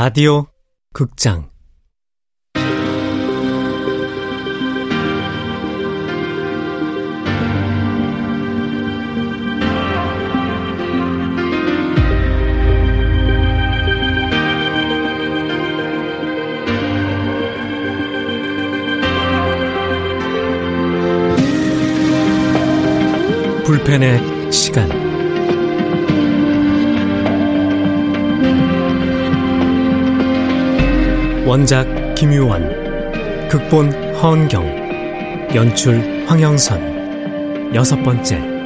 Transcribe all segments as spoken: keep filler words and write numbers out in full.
라디오 극장 불펜의 시간. 원작 김유원, 극본 허은경, 연출 황영선. 여섯 번째.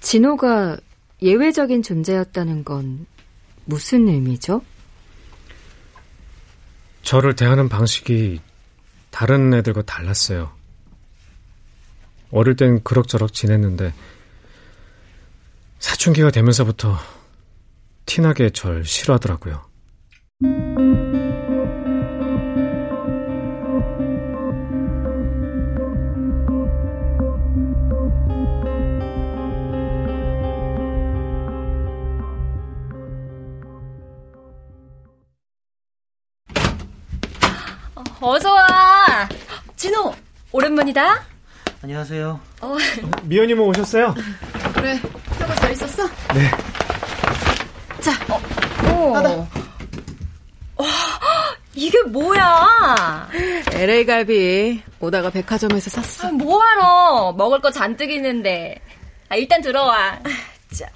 진호가 예외적인 존재였다는 건 무슨 의미죠? 저를 대하는 방식이 다른 애들과 달랐어요. 어릴 땐 그럭저럭 지냈는데 사춘기가 되면서부터 티나게 절 싫어하더라고요. 어서와. 진호, 오랜만이다. 안녕하세요. 어. 미연이모 오셨어요? 그래, 학교 잘 있었어? 네. 자, 어, 받아. 와, 이게 뭐야? 엘에이 갈비, 오다가 백화점에서 샀어. 아, 뭐하러? 먹을 거 잔뜩 있는데. 아, 일단 들어와. 자.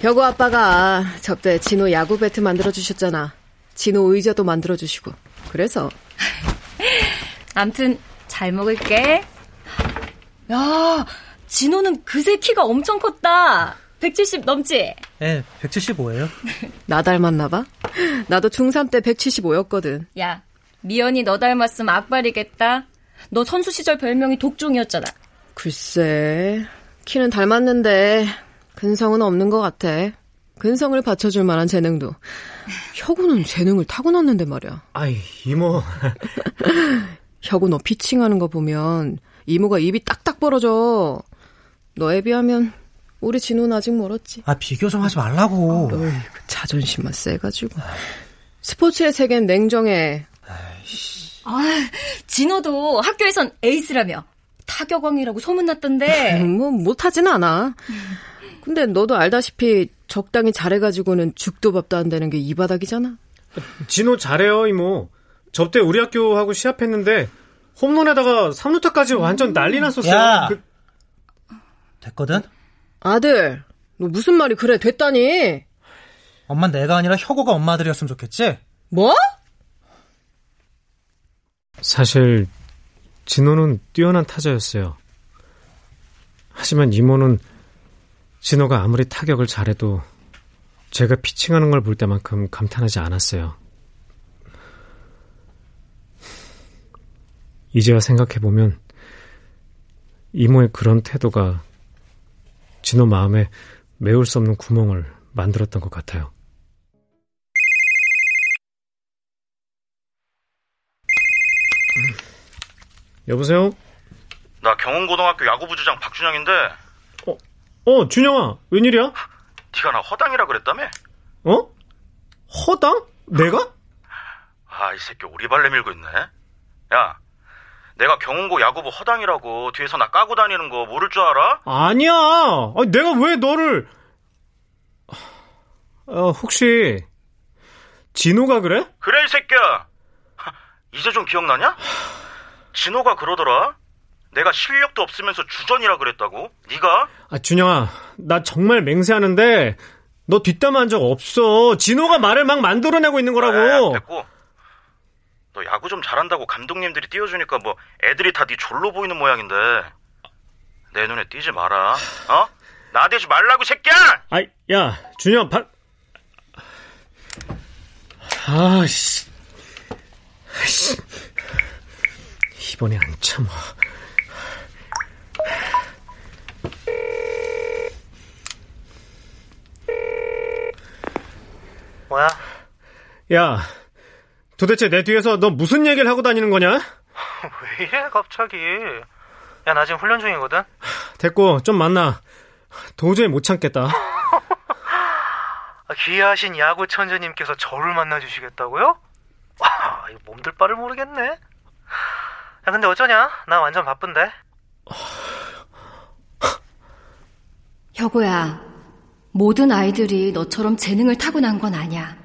벽우 아빠가 접대 진호 야구 배트 만들어주셨잖아. 진호 의자도 만들어주시고. 그래서 암튼 잘 먹을게. 야, 진호는 그새 키가 엄청 컸다. 백칠십 넘지? 네, 백칠십오예요. 나 닮았나 봐. 나도 중삼 때 백칠십오였거든. 야, 미연이 너 닮았으면 악발이겠다. 너 선수 시절 별명이 독종이었잖아. 글쎄, 키는 닮았는데 근성은 없는 것 같아. 근성을 받쳐줄 만한 재능도. 혁우는 재능을 타고났는데 말이야. 아이, 이모. 혁우 너 피칭하는 거 보면 이모가 입이 딱딱 벌어져. 너에 비하면 우리 진호는 아직 멀었지. 아, 비교 좀 하지 말라고. 어이구, 자존심만 세가지고. 스포츠의 세계는 냉정해. 아이씨. 아, 진호도 학교에선 에이스라며 타격왕이라고 소문났던데. 뭐 못하진 않아. 근데 너도 알다시피 적당히 잘해가지고는 죽도 밥도 안 되는 게 이 바닥이잖아. 진호 잘해요, 이모. 접대 우리 학교하고 시합했는데 홈런에다가 삼루타까지 완전 난리 났었어요. 야, 그... 됐거든? 아들, 너 무슨 말이 그래 됐다니. 엄만 내가 아니라 혁오가 엄마 아들이었으면 좋겠지? 뭐? 사실 진호는 뛰어난 타자였어요. 하지만 이모는 진호가 아무리 타격을 잘해도 제가 피칭하는 걸 볼 때만큼 감탄하지 않았어요. 이제야 생각해보면 이모의 그런 태도가 진호 마음에 메울 수 없는 구멍을 만들었던 것 같아요. 여보세요? 나 경운고등학교 야구부 주장 박준영인데. 어? 어, 준영아, 웬일이야? 네가 나 허당이라 그랬다며? 어? 허당? 내가? 아, 이 새끼 오리발레 밀고 있네. 야, 내가 경운고 야구부 허당이라고 뒤에서 나 까고 다니는 거 모를 줄 알아? 아니야. 아니, 내가 왜 너를... 어, 혹시 진호가 그래? 그래, 이 새끼야. 이제 좀 기억나냐? 진호가 그러더라. 내가 실력도 없으면서 주전이라 그랬다고? 네가? 아, 준영아, 나 정말 맹세하는데 너 뒷담화한 적 없어. 진호가 말을 막 만들어내고 있는 거라고. 아, 됐고. 너 야구 좀 잘한다고 감독님들이 띄워주니까 뭐 애들이 다 네 졸로 보이는 모양인데 내 눈에 띄지 마라. 어? 나대지 말라고, 새끼야! 아, 야, 준영, 발... 아, 씨... 아, 씨... 이번에 안 참아. 뭐야? 야, 도대체 내 뒤에서 너 무슨 얘기를 하고 다니는 거냐? 왜 이래 갑자기? 야, 나 지금 훈련 중이거든? 됐고, 좀 만나. 도저히 못 참겠다. 귀하신 야구 천재님께서 저를 만나주시겠다고요? 와, 몸들 바를 모르겠네. 야, 근데 어쩌냐? 나 완전 바쁜데. 혁우야, 모든 아이들이 너처럼 재능을 타고난 건 아니야.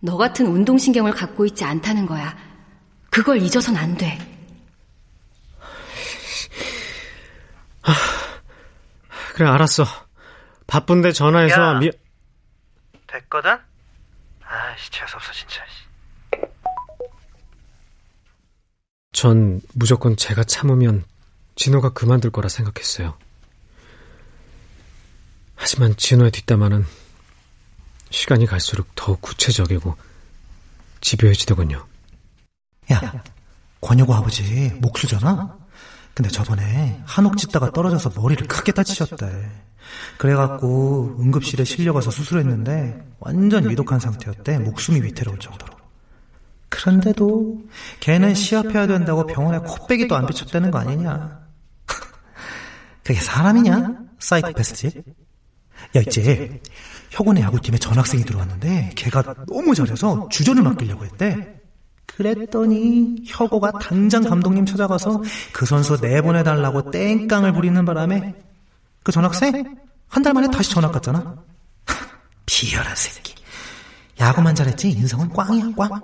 너 같은 운동신경을 갖고 있지 않다는 거야. 그걸 잊어선 안 돼. 그래, 알았어. 바쁜데 전화해서... 야, 미... 됐거든? 아이씨, 재수없어 진짜. 전 무조건 제가 참으면 진호가 그만둘 거라 생각했어요. 하지만 진호의 뒷담화는 시간이 갈수록 더욱 구체적이고 집요해지더군요. 야, 야. 권혁우 아버지 목수잖아? 근데 저번에 한옥 짓다가 떨어져서 머리를 크게 다치셨대. 그래갖고 응급실에 실려가서 수술했는데 완전 위독한 상태였대. 목숨이 위태로울 정도로. 그런데도 걔는 시합해야 된다고 병원에 코빼기도 안 비쳤다는 거 아니냐. 그게 사람이냐? 사이코패스지. 야, 이제 혁원의 야구팀에 전학생이 들어왔는데 걔가 너무 잘해서 주전을 맡기려고 했대. 그랬더니 혁오가 당장 감독님 찾아가서 그 선수 내보내달라고 땡깡을 부리는 바람에 그 전학생 한 달 만에 다시 전학 갔잖아. 비열한 새끼. 야구만 잘했지 인성은 꽝이야, 꽝.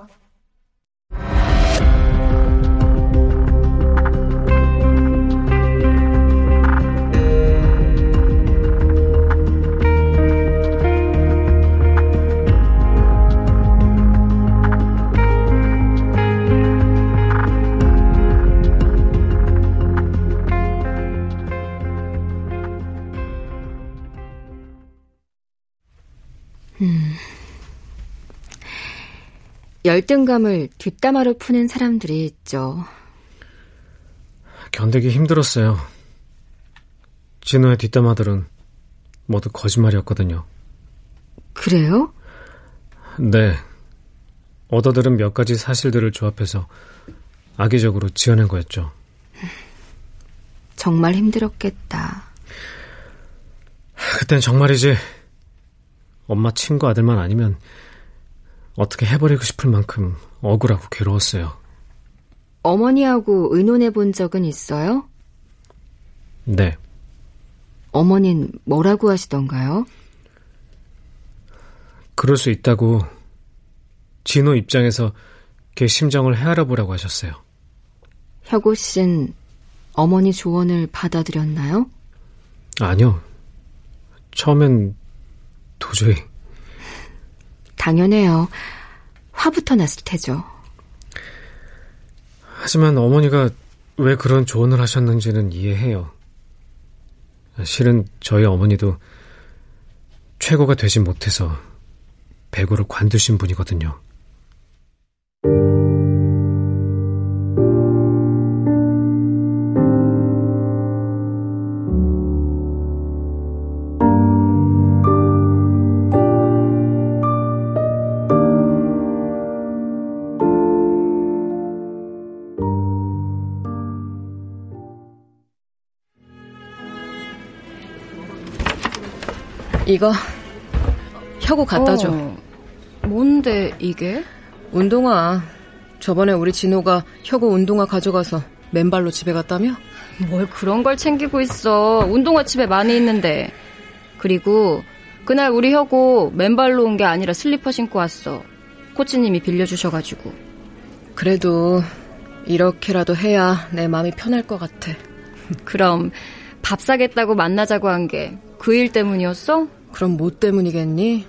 열등감을 뒷담화로 푸는 사람들이 있죠. 견디기 힘들었어요. 진호의 뒷담화들은 모두 거짓말이었거든요. 그래요? 네. 얻어들은 몇 가지 사실들을 조합해서 악의적으로 지어낸 거였죠. 정말 힘들었겠다. 그땐 정말이지. 엄마 친구 아들만 아니면 어떻게 해버리고 싶을 만큼 억울하고 괴로웠어요. 어머니하고 의논해 본 적은 있어요? 네. 어머니는 뭐라고 하시던가요? 그럴 수 있다고 진호 입장에서 걔 심정을 헤아려보라고 하셨어요. 혁오 씨는 어머니 조언을 받아들였나요? 아니요. 처음엔 도저히... 당연해요. 화부터 났을 테죠. 하지만 어머니가 왜 그런 조언을 하셨는지는 이해해요. 실은 저희 어머니도 최고가 되지 못해서 배구를 관두신 분이거든요. 이거 혁오 갖다 줘. 어, 뭔데 이게? 운동화. 저번에 우리 진호가 혁오 운동화 가져가서 맨발로 집에 갔다며? 뭘 그런 걸 챙기고 있어. 운동화 집에 많이 있는데. 그리고 그날 우리 혁오 맨발로 온 게 아니라 슬리퍼 신고 왔어. 코치님이 빌려주셔가지고. 그래도 이렇게라도 해야 내 마음이 편할 것 같아. 그럼 밥 사겠다고 만나자고 한 게 그 일 때문이었어? 그럼 뭐 때문이겠니?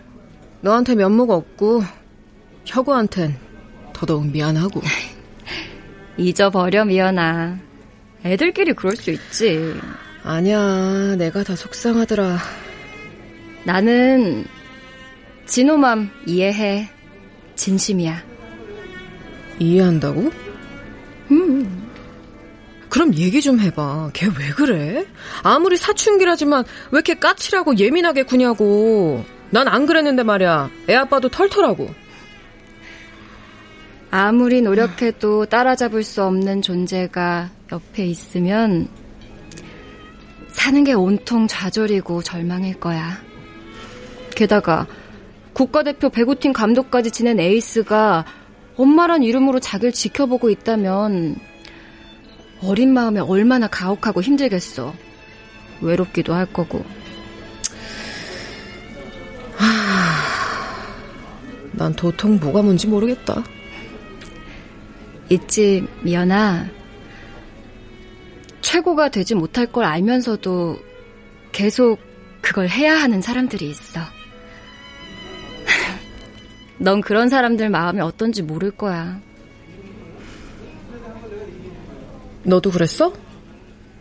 너한테 면목 없고 혁오한텐 더더욱 미안하고. 잊어버려, 미연아. 애들끼리 그럴 수 있지. 아니야, 내가 다 속상하더라. 나는 진호맘 이해해. 진심이야. 이해한다고? 음. 그럼 얘기 좀 해봐. 걔 왜 그래? 아무리 사춘기라지만 왜 이렇게 까칠하고 예민하게 구냐고. 난 안 그랬는데 말이야. 애 아빠도 털털하고. 아무리 노력해도 따라잡을 수 없는 존재가 옆에 있으면 사는 게 온통 좌절이고 절망일 거야. 게다가 국가대표 배구팀 감독까지 지낸 에이스가 엄마란 이름으로 자기를 지켜보고 있다면 어린 마음에 얼마나 가혹하고 힘들겠어. 외롭기도 할 거고. 하... 난 도통 뭐가 뭔지 모르겠다. 있지, 미연아. 최고가 되지 못할 걸 알면서도 계속 그걸 해야 하는 사람들이 있어. 넌 그런 사람들 마음이 어떤지 모를 거야. 너도 그랬어?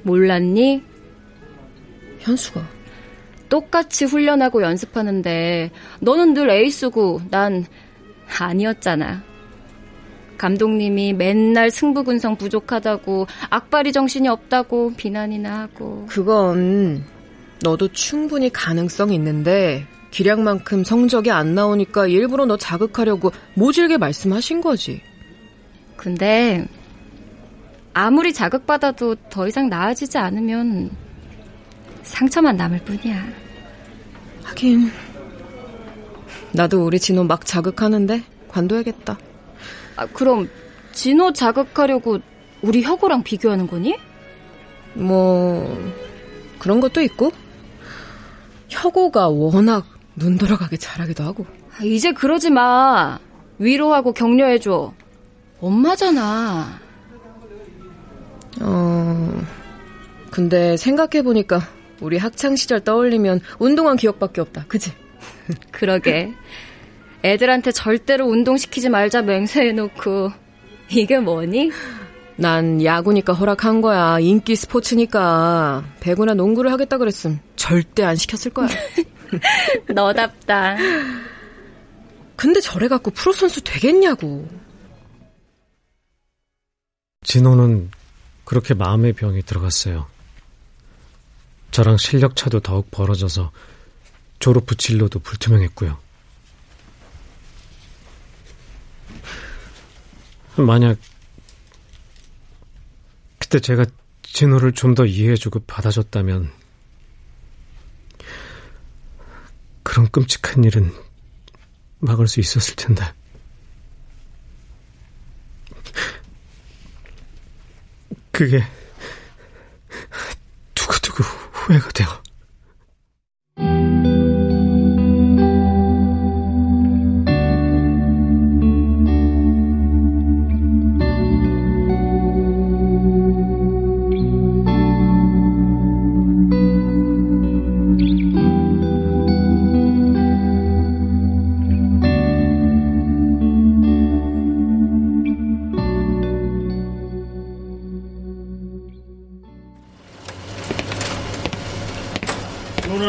몰랐니? 현수가 똑같이 훈련하고 연습하는데 너는 늘 에이스고 난 아니었잖아. 감독님이 맨날 승부근성 부족하다고 악바리 정신이 없다고 비난이나 하고. 그건 너도 충분히 가능성 있는데 기량만큼 성적이 안 나오니까 일부러 너 자극하려고 모질게 말씀하신 거지. 근데 아무리 자극받아도 더 이상 나아지지 않으면 상처만 남을 뿐이야. 하긴 나도 우리 진호 막 자극하는데 관둬야겠다. 아, 그럼 진호 자극하려고 우리 혁우랑 비교하는 거니? 뭐 그런 것도 있고. 혁우가 워낙 눈 돌아가게 잘하기도 하고. 아, 이제 그러지 마. 위로하고 격려해줘. 엄마잖아. 어... 근데 생각해보니까 우리 학창시절 떠올리면 운동한 기억밖에 없다. 그치? 그러게. 애들한테 절대로 운동시키지 말자 맹세해놓고 이게 뭐니? 난 야구니까 허락한 거야. 인기 스포츠니까. 배구나 농구를 하겠다 그랬음 절대 안 시켰을 거야. 너답다. 근데 저래 갖고 프로 선수 되겠냐고. 진호는 그렇게 마음의 병이 들어갔어요. 저랑 실력차도 더욱 벌어져서 졸업 후 진로도 불투명했고요. 만약 그때 제가 진호를 좀 더 이해해주고 받아줬다면 그런 끔찍한 일은 막을 수 있었을 텐데. 그게 두고두고 후회가 돼요.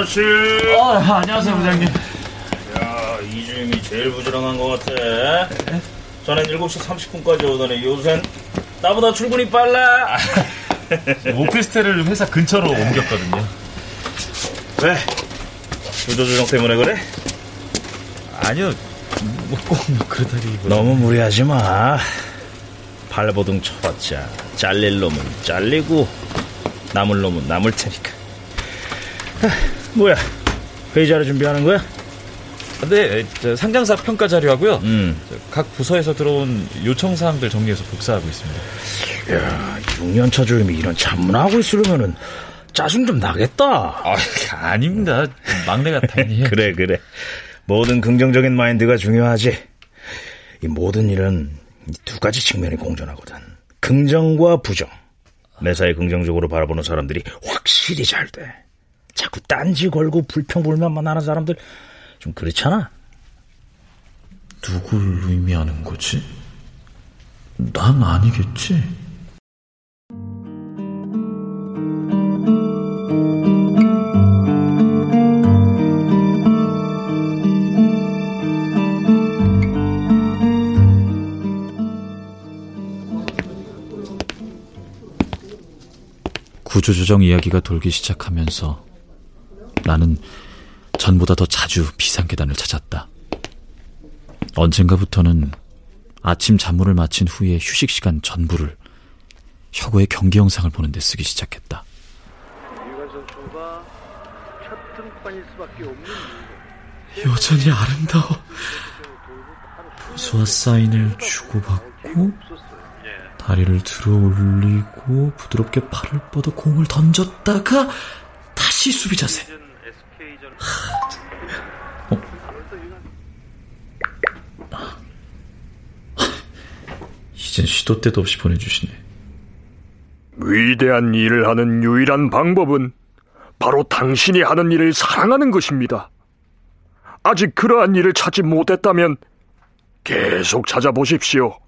씨. 어, 안녕하세요, 부장님. 야, 이주임이 제일 부지런한 것 같아. 네? 전엔 일곱 시 삼십 분까지 오더니 요샌 나보다 출근이 빨라. 오피스텔을 회사 근처로 네. 옮겼거든요. 왜? 구조조정 때문에 그래? 아니요, 뭐 꼭 그러다니. 너무 무리하지 마. 발버둥 쳐봤자 잘릴 놈은 잘리고 남을 놈은 남을 테니까. 뭐야, 회의 자료 준비하는 거야? 네, 저 상장사 평가 자료하고요. 음. 각 부서에서 들어온 요청 사항들 정리해서 복사하고 있습니다. 야, 육 년차 조임이 이런 잡문하고 있으려면은 짜증 좀 나겠다. 아, 아닙니다. 막내 같아요. 그래, 그래. 모든 긍정적인 마인드가 중요하지. 이 모든 일은 두 가지 측면이 공존하거든. 긍정과 부정. 매사에 긍정적으로 바라보는 사람들이 확실히 잘 돼. 자꾸 딴지 걸고 불평불만만 하는 사람들 좀 그렇잖아. 누굴 의미하는 거지? 난 아니겠지? 구조조정 이야기가 돌기 시작하면서 나는 전보다 더 자주 비상 계단을 찾았다. 언젠가부터는 아침 잠문을 마친 후에 휴식 시간 전부를 혁오의 경기 영상을 보는 데 쓰기 시작했다. 여전히 아름다워. 부수와 사인을 주고받고 다리를 들어 올리고 부드럽게 팔을 뻗어 공을 던졌다가 다시 수비 자세. 어? 이젠 시도 때도 없이 보내주시네. 위대한 일을 하는 유일한 방법은 바로 당신이 하는 일을 사랑하는 것입니다. 아직 그러한 일을 찾지 못했다면 계속 찾아보십시오.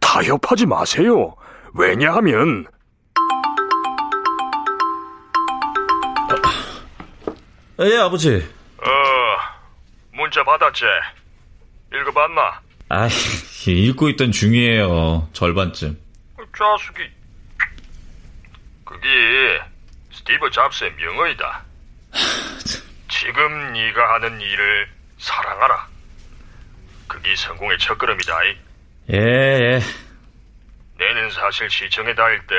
타협하지 마세요. 왜냐하면 아, 예, 아버지. 어, 문자 받았지? 읽어봤나? 아, 읽고 있던 중이에요. 절반쯤. 자식이. 그게 스티브 잡스의 명언이다. 지금 네가 하는 일을 사랑하라. 그게 성공의 첫걸음이다. 예, 예. 내는 사실 시청에 다닐 때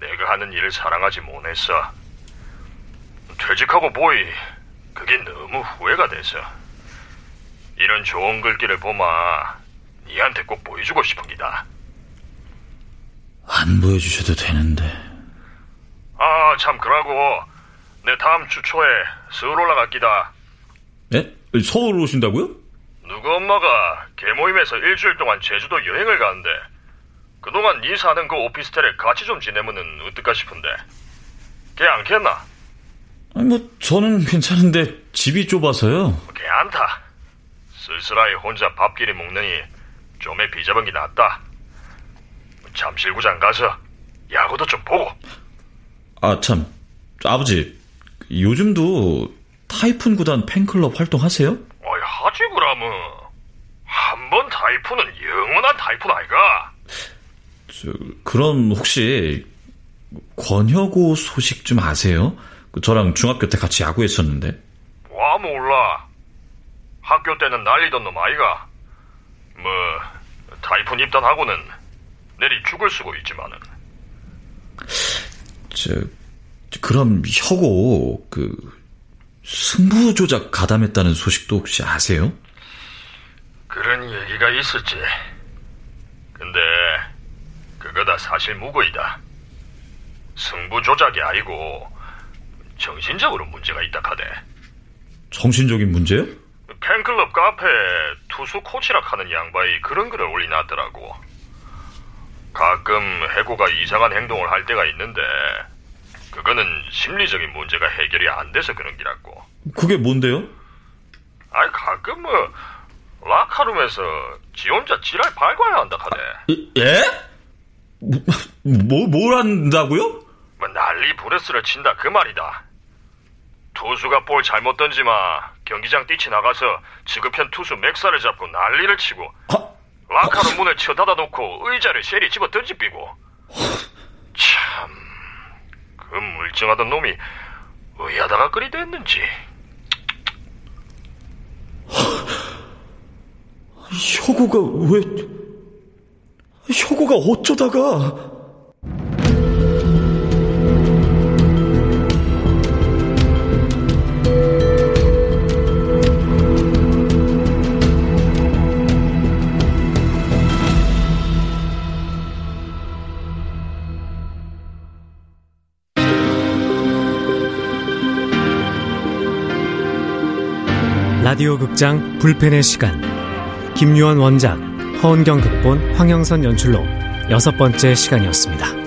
내가 하는 일을 사랑하지 못했어. 퇴직하고 보이 그게 너무 후회가 돼서. 이런 좋은 글귀를 보마 니한테 꼭 보여주고 싶은 기다. 안 보여주셔도 되는데. 아, 참, 그러고 내 다음 주 초에 서울 올라갈 기다. 예? 서울 오신다고요? 누구 엄마가 개모임에서 일주일 동안 제주도 여행을 가는데 그동안 니 사는 그 오피스텔에 같이 좀 지내면은 어떨까 싶은데 걔 안 겠나? 아니 뭐 저는 괜찮은데 집이 좁아서요. 걔 안타. 쓸쓸하게 혼자 밥끼리 먹느니 좀의 비잡은 게 낫다. 잠실구장 가서 야구도 좀 보고. 아, 참, 아버지, 요즘도 타이푼 구단 팬클럽 활동하세요? 어이, 하지 그러면. 한 번 타이푼은 영원한 타이푼 아이가. 저, 그럼 혹시 권혁오 소식 좀 아세요? 저랑 중학교 때 같이 야구했었는데. 와, 몰라. 학교 때는 날리던 놈 아이가. 뭐 타이푼 입단하고는 내리 죽을 수고 있지만은. 저, 그럼 혁오 그 승부 조작 가담했다는 소식도 혹시 아세요? 그런 얘기가 있었지. 근데 그거 다 사실 무고이다. 승부 조작이 아니고 정신적으로 문제가 있다 카대. 정신적인 문제요? 팬클럽 카페에 투수 코치락 하는 양반이 그런 글을 올려놨더라고. 가끔 해고가 이상한 행동을 할 때가 있는데 그거는 심리적인 문제가 해결이 안 돼서 그런 기라고. 그게 뭔데요? 아니 가끔 뭐 라카룸에서 지 혼자 지랄 발광해야 한다 카네. 아, 예? 뭐, 뭐, 뭘 한다고요? 뭐 난리 브레스를 친다 그 말이다. 투수가 볼 잘못 던지마 경기장 뛰치 나가서 지급현 투수 맥살을 잡고 난리를 치고 아. 라카로 문을 쳐 닫아놓고 의자를 셀이 집어 던지삐고. 참 그 물증하던 놈이 의하다가 그리 됐는지. 혁오가 왜 혁오가 어쩌다가. 라디오 극장 불펜의 시간. 김유원 원작, 허은경 극본, 황영선 연출로 여섯 번째 시간이었습니다.